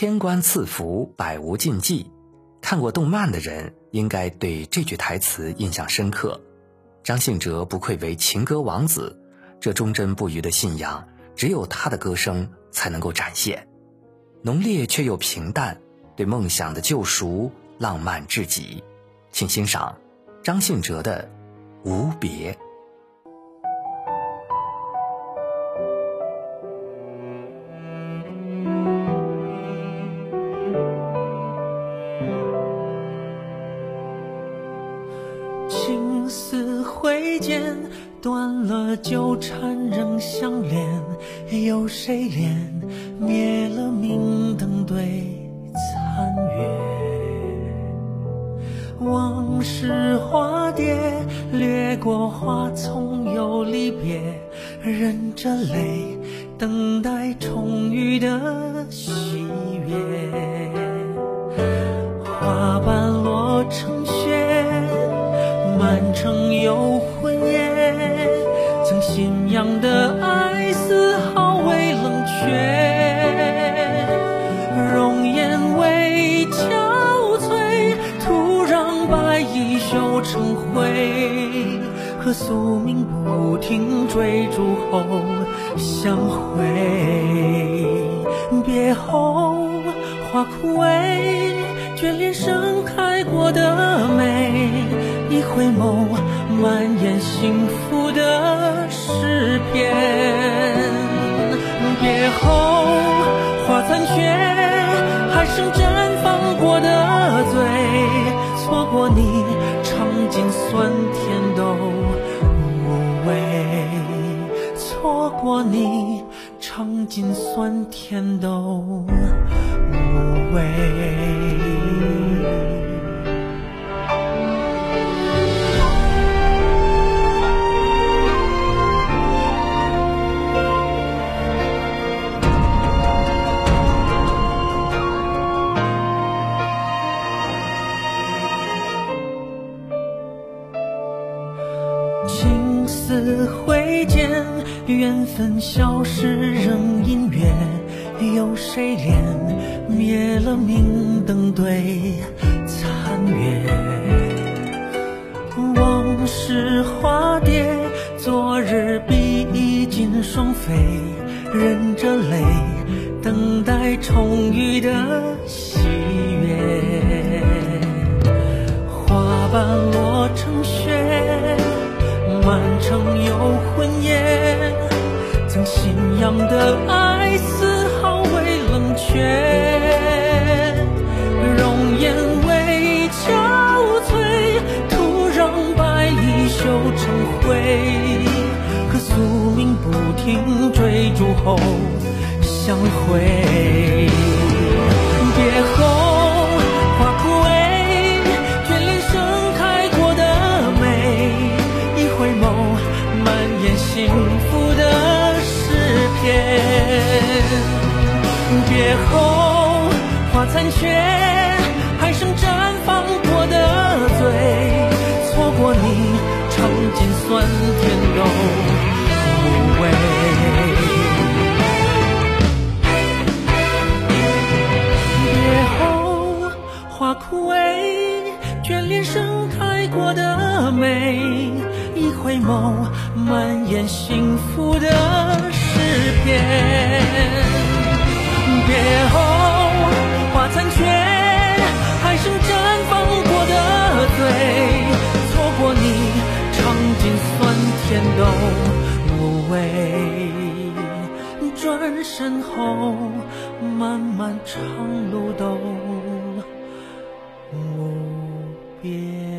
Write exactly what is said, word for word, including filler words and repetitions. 天官赐福，百无禁忌。看过动漫的人应该对这句台词印象深刻。张信哲不愧为情歌王子，这忠贞不渝的信仰，只有他的歌声才能够展现，浓烈却又平淡，对梦想的救赎浪漫至极。请欣赏张信哲的《无别》。青丝挥剑断了纠缠，仍相连，有谁怜灭了明灯对残月？往事化蝶掠过花丛，又离别，忍着泪等待重遇的喜悦。花瓣落成雪，满城有婚宴，曾信仰的爱丝毫未冷却。容颜未憔悴，徒让白衣绣成灰，和宿命不停追逐后相会。别后花枯萎，眷恋盛开过的美，一回眸蔓延幸福的诗篇。别后花残缺，还剩绽放过的嘴，错过你尝尽酸甜都无味，错过你尝尽酸甜都无味。青丝挥剑，缘分消失仍隐约，有谁怜灭了明灯对残月？往事化蝶，昨日比翼尽双飞，忍着泪等待重遇的喜悦。花瓣落成雪，满城有婚宴，曾信仰的爱丝毫未冷却。容颜未憔悴，徒让白衣绣成灰，可宿命不停追逐后相会。别后幸福的诗篇，别后花残缺，还剩绽放过的嘴，错过你尝尽酸甜都无味。别后花枯萎，眷恋盛开过的美，一回眸蔓延幸福的诗篇。别后花残缺，还剩绽放过的嘴，错过你尝尽酸甜都无味，转身后漫漫长路都无边。